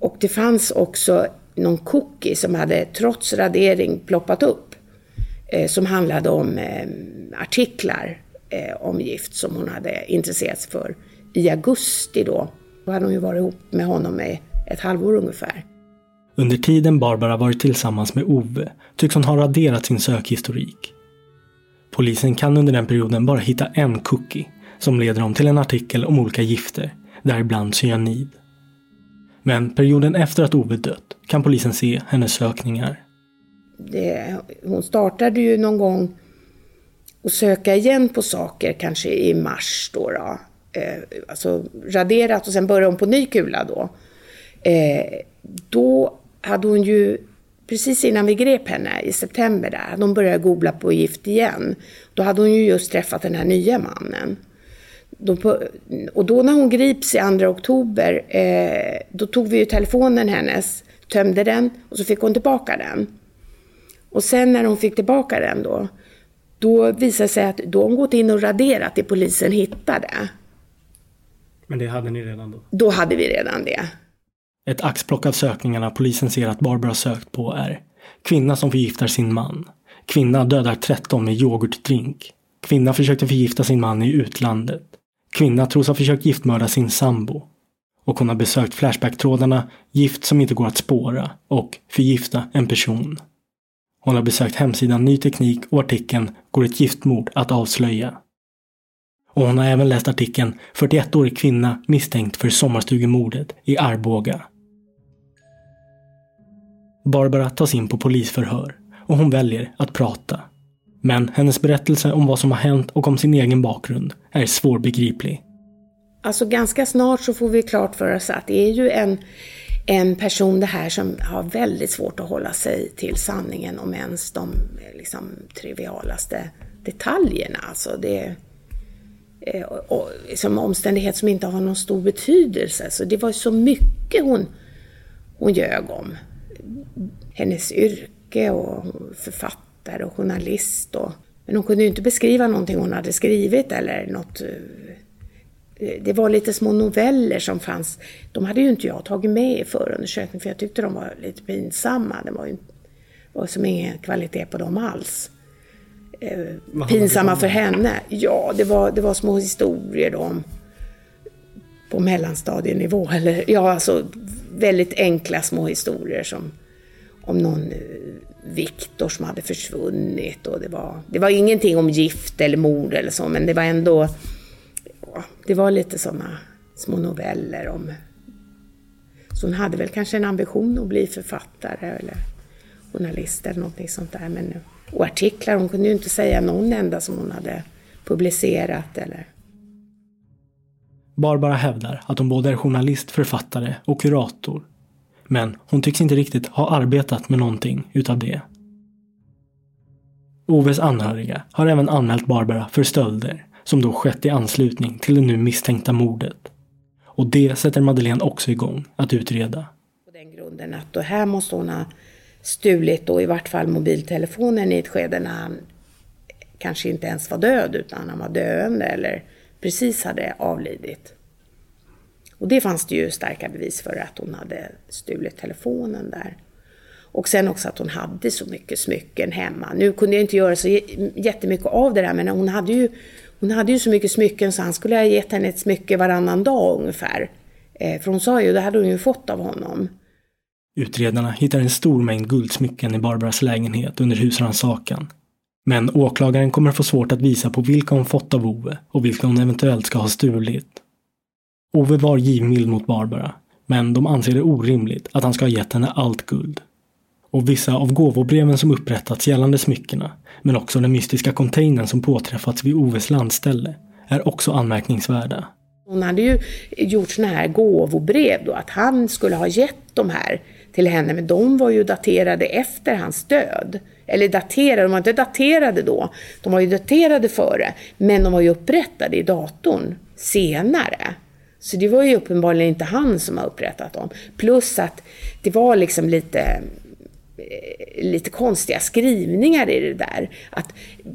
och det fanns också någon cookie som hade trots radering ploppat upp eh, som handlade om eh, artiklar eh, om gift som hon hade intresserats för i augusti då. Då hade hon ju varit ihop med honom i ett halvår ungefär. Under tiden Barbara varit tillsammans med Ove tycks hon ha raderat sin sökhistorik. Polisen kan under den perioden bara hitta en cookie som leder dem till en artikel om olika gifter, däribland cyanid. Men perioden efter att Ove dött kan polisen se hennes sökningar. Det, hon startade ju någon gång att söka igen på saker, kanske i mars då. då. Eh, alltså raderat och sen började hon på ny kula då. Eh, då hade hon ju, precis innan vi grep henne i september där, de började googla på gift igen. Då hade hon ju just träffat den här nya mannen. Då på, och då när hon grips i andra oktober, eh, då tog vi ju telefonen hennes, tömde den och så fick hon tillbaka den. Och sen när hon fick tillbaka den då, då visade sig att då hon gått in och raderat det polisen hittade. Men det hade ni redan då? Då hade vi redan det. Ett axplock av sökningarna polisen ser att Barbara sökt på är: kvinna som förgiftar sin man, kvinna dödar tretton med yoghurtdrink, kvinna försökte förgifta sin man i utlandet, kvinna tros ha försökt giftmörda sin sambo, och hon har besökt flashbacktrådarna gift som inte går att spåra och förgifta en person. Hon har besökt hemsidan Ny Teknik och artikeln Går ett giftmord att avslöja. Och hon har även läst artikeln fyrtioettårig kvinna misstänkt för sommarstugemordet i Arboga. Barbara tas in på polisförhör och hon väljer att prata. Men hennes berättelse om vad som har hänt och om sin egen bakgrund är svårbegriplig. Alltså ganska snart så får vi klart för oss att det är ju en, en person det här som har väldigt svårt att hålla sig till sanningen om ens de liksom trivialaste detaljerna. Alltså det, och som omständighet som inte har någon stor betydelse. Så det var så mycket hon, hon ljög om. Hennes yrke och författare och journalist. Och, men hon kunde ju inte beskriva någonting hon hade skrivit eller något. Det var lite små noveller som fanns. De hade ju inte jag tagit med i förundersökningen, för jag tyckte de var lite pinsamma. Det var ju var som ingen kvalitet på dem alls. Pinsamma för henne. Ja, det var, det var små historier om på mellanstadienivå eller, ja, alltså väldigt enkla små historier som om någon Viktor som hade försvunnit, och det var, det var ingenting om gift eller mord eller så, men det var ändå, ja, det var lite sådana små noveller om. Så hon hade väl kanske en ambition att bli författare eller journalist eller någonting sånt där, men nu. Och artiklar, hon kunde ju inte säga någon enda som hon hade publicerat. Eller. Barbara hävdar att hon både är journalist, författare och kurator. Men hon tycks inte riktigt ha arbetat med någonting utav det. Oves anhöriga har även anmält Barbara för stölder som då skett i anslutning till det nu misstänkta mordet. Och det sätter Madeleine också igång att utreda. På den grunden att då här måste hon ha stulit då i vart fall mobiltelefonen i ett skede när han kanske inte ens var död utan han var döende eller precis hade avlidit. Och det fanns det ju starka bevis för att hon hade stulit telefonen där. Och sen också att hon hade så mycket smycken hemma. Nu kunde jag inte göra så jättemycket av det där, men hon hade ju, hon hade ju så mycket smycken så han skulle ha gett henne ett smycke varannan dag ungefär. Eh, för hon sa ju, det hade hon ju fått av honom. Utredarna hittar en stor mängd guldsmycken i Barbaras lägenhet under husrannsakan. Men åklagaren kommer få svårt att visa på vilka hon fått av Ove och vilka hon eventuellt ska ha stulit. Ove var givmild mot Barbara, men de anser det orimligt att han ska ha gett henne allt guld. Och vissa av gåvobreven som upprättats gällande smyckorna, men också den mystiska containern som påträffats vid Oves landställe, är också anmärkningsvärda. Hon hade ju gjort såna här gåvobrev då, att han skulle ha gett de här till henne, men de var ju daterade efter hans död. Eller daterade, de var inte daterade då, de var ju daterade före, men de var ju upprättade i datorn senare. Så det var ju uppenbarligen inte han som har upprättat dem. Plus att det var liksom lite, lite konstiga skrivningar i det där. Att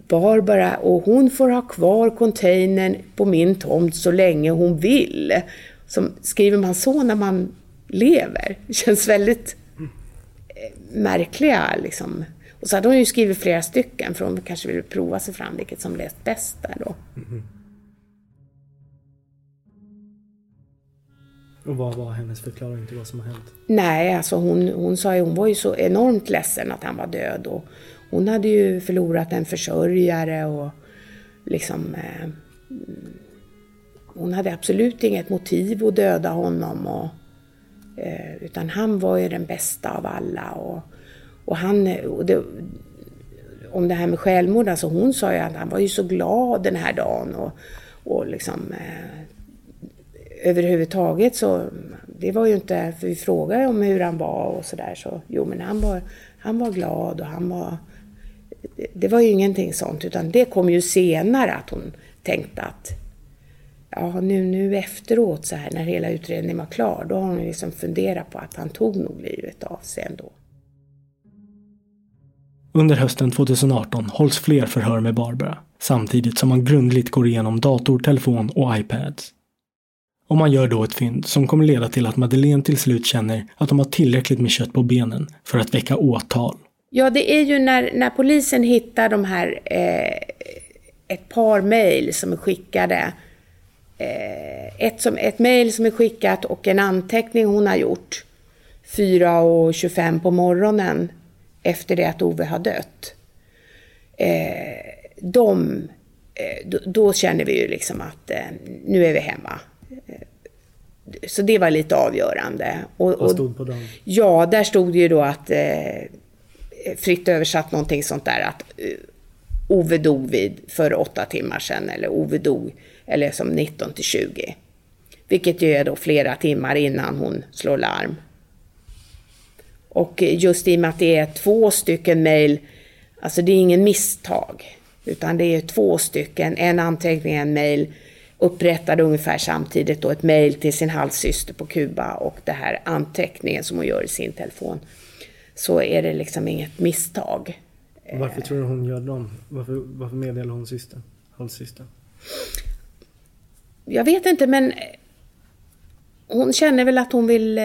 Barbara, och hon får ha kvar containern på min tomt så länge hon vill. Som skriver man så när man lever. Det känns väldigt märkliga liksom. Och så hade hon ju skrivit flera stycken för hon kanske ville prova sig fram vilket som läst bäst där då. Mm. Och vad var hennes förklaring till vad som har hänt? Nej, alltså hon, hon sa ju, hon var ju så enormt ledsen att han var död. Och hon hade ju förlorat en försörjare och liksom, eh, hon hade absolut inget motiv att döda honom. Och, eh, utan han var ju den bästa av alla. Och, och han, och det, om det här med självmord, alltså hon sa ju att han var ju så glad den här dagen. Och, och liksom... Eh, överhuvudtaget så det var ju inte, för vi frågade om hur han var och sådär, så jo men han var han var glad och han var det, det var ju ingenting sånt, utan det kom ju senare att hon tänkte att ja nu, nu efteråt så här när hela utredningen var klar, då har hon liksom funderat på att han tog nog livet av sig ändå. Under hösten tjugoarton hålls fler förhör med Barbara samtidigt som man grundligt går igenom dator, telefon och iPads. Och man gör då ett fynd som kommer leda till att Madeleine till slut känner att de har tillräckligt med kött på benen för att väcka åtal. Ja, det är ju när, när polisen hittar de här eh, ett par mejl som är skickade. Eh, ett som, ett mejl som är skickat och en anteckning hon har gjort fyra och tjugofem på morgonen efter det att Ove har dött. Eh, de, eh, då, då känner vi ju liksom att eh, nu är vi hemma. Så det var lite avgörande. Och, Vad stod på dem? Ja, där stod det ju då att eh, fritt översatt någonting sånt där att eh, Ove dog vid för åtta timmar sedan, eller Ove dog eller som nitton till tjugo. Vilket ju är då flera timmar innan hon slår larm. Och just i och med att det är två stycken mejl, alltså det är ingen misstag, utan det är två stycken, en anteckning, en mejl upprättade ungefär samtidigt då ett mejl till sin halvsyster på Kuba och det här anteckningen som hon gör i sin telefon, så är det liksom inget misstag. Varför tror du hon gör dem? Varför, varför meddelar hon syster, halvsyster? Jag vet inte, men hon känner väl att hon vill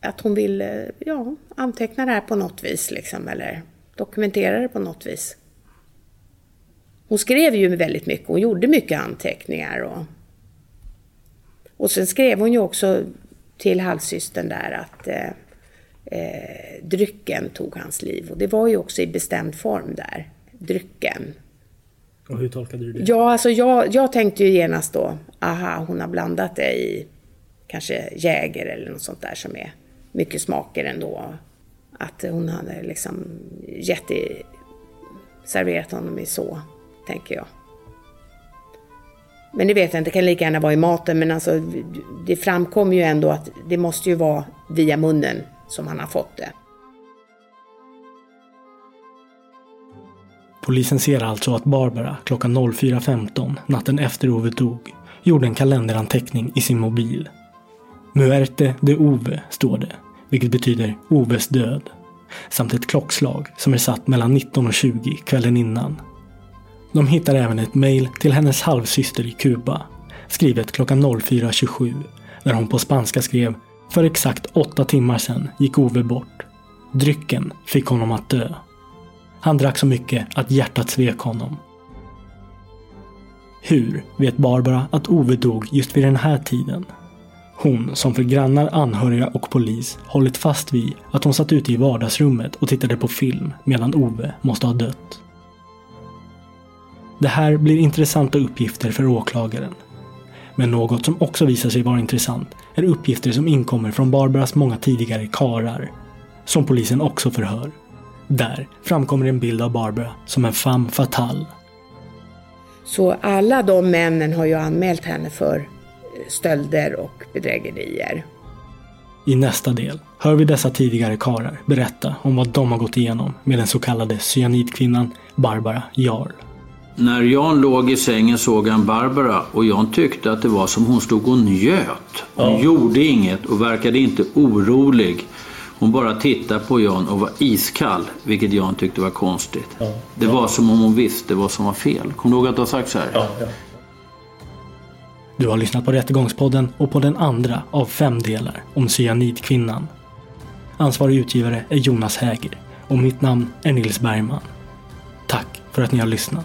att hon vill ja, anteckna det här på något vis liksom, eller dokumentera det på något vis. Hon skrev ju väldigt mycket, hon gjorde mycket anteckningar. Och, och sen skrev hon ju också till halvsystern där att eh, eh, drycken tog hans liv. Och det var ju också i bestämd form där, drycken. Och hur tolkade du det? Ja, alltså jag, jag tänkte ju genast då, aha, hon har blandat det i kanske jäger eller något sånt där som är mycket smaker ändå. Att hon hade liksom jätte serverat honom i så, tänker jag. Men det vet jag inte, det kan lika gärna vara i maten, men alltså, det framkom ju ändå att det måste ju vara via munnen som han har fått det. Polisen ser alltså att Barbara klockan fyra femton natten efter Ove dog gjorde en kalenderanteckning i sin mobil. Muerte de Ove står det, vilket betyder Oves död, samt ett klockslag som är satt mellan nitton och tjugo kvällen innan. De hittar även ett mejl till hennes halvsyster i Kuba, skrivet klockan fyra tjugosju, där hon på spanska skrev: för exakt åtta timmar sedan gick Ove bort. Drycken fick honom att dö. Han drack så mycket att hjärtat svek honom. Hur vet Barbara att Ove dog just vid den här tiden? Hon, som för grannar, anhöriga och polis, hållit fast vid att hon satt ute i vardagsrummet och tittade på film medan Ove måste ha dött. Det här blir intressanta uppgifter för åklagaren. Men något som också visar sig vara intressant är uppgifter som inkommer från Barbaras många tidigare karar, som polisen också förhör. Där framkommer en bild av Barbara som en femme fatale. Så alla de männen har ju anmält henne för stölder och bedrägerier. I nästa del hör vi dessa tidigare karar berätta om vad de har gått igenom med den så kallade cyanidkvinnan Barbara Jarl. När Jan låg i sängen såg han Barbara och Jan tyckte att det var som hon stod och njöt. Hon ja. gjorde inget och verkade inte orolig. Hon bara tittade på Jan och var iskall, vilket Jan tyckte var konstigt. Ja. Det var ja. som om hon visste vad som var fel. Kommer du ihåg att du har sagt så här? Ja. Ja. Du har lyssnat på Rättegångspodden och på den andra av fem delar om Cyanidkvinnan. Ansvarig utgivare är Jonas Häger och mitt namn är Nils Bergman. Tack för att ni har lyssnat.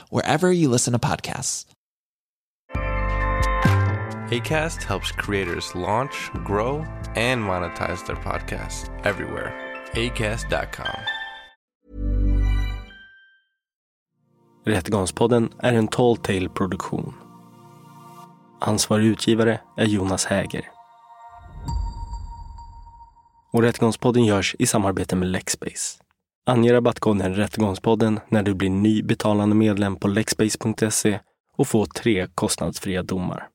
wherever you listen to podcasts. Acast helps creators launch, grow, and monetize their podcasts everywhere. Acast dot com. Rättegångspodden är en Tall Tale-produktion. Ansvarig utgivare är Jonas Häger. Och Rättegångspodden görs i samarbete med Lexbase. Ange rabattkoden Rättegångspodden när du blir ny betalande medlem på lexbase punkt se och få tre kostnadsfria domar.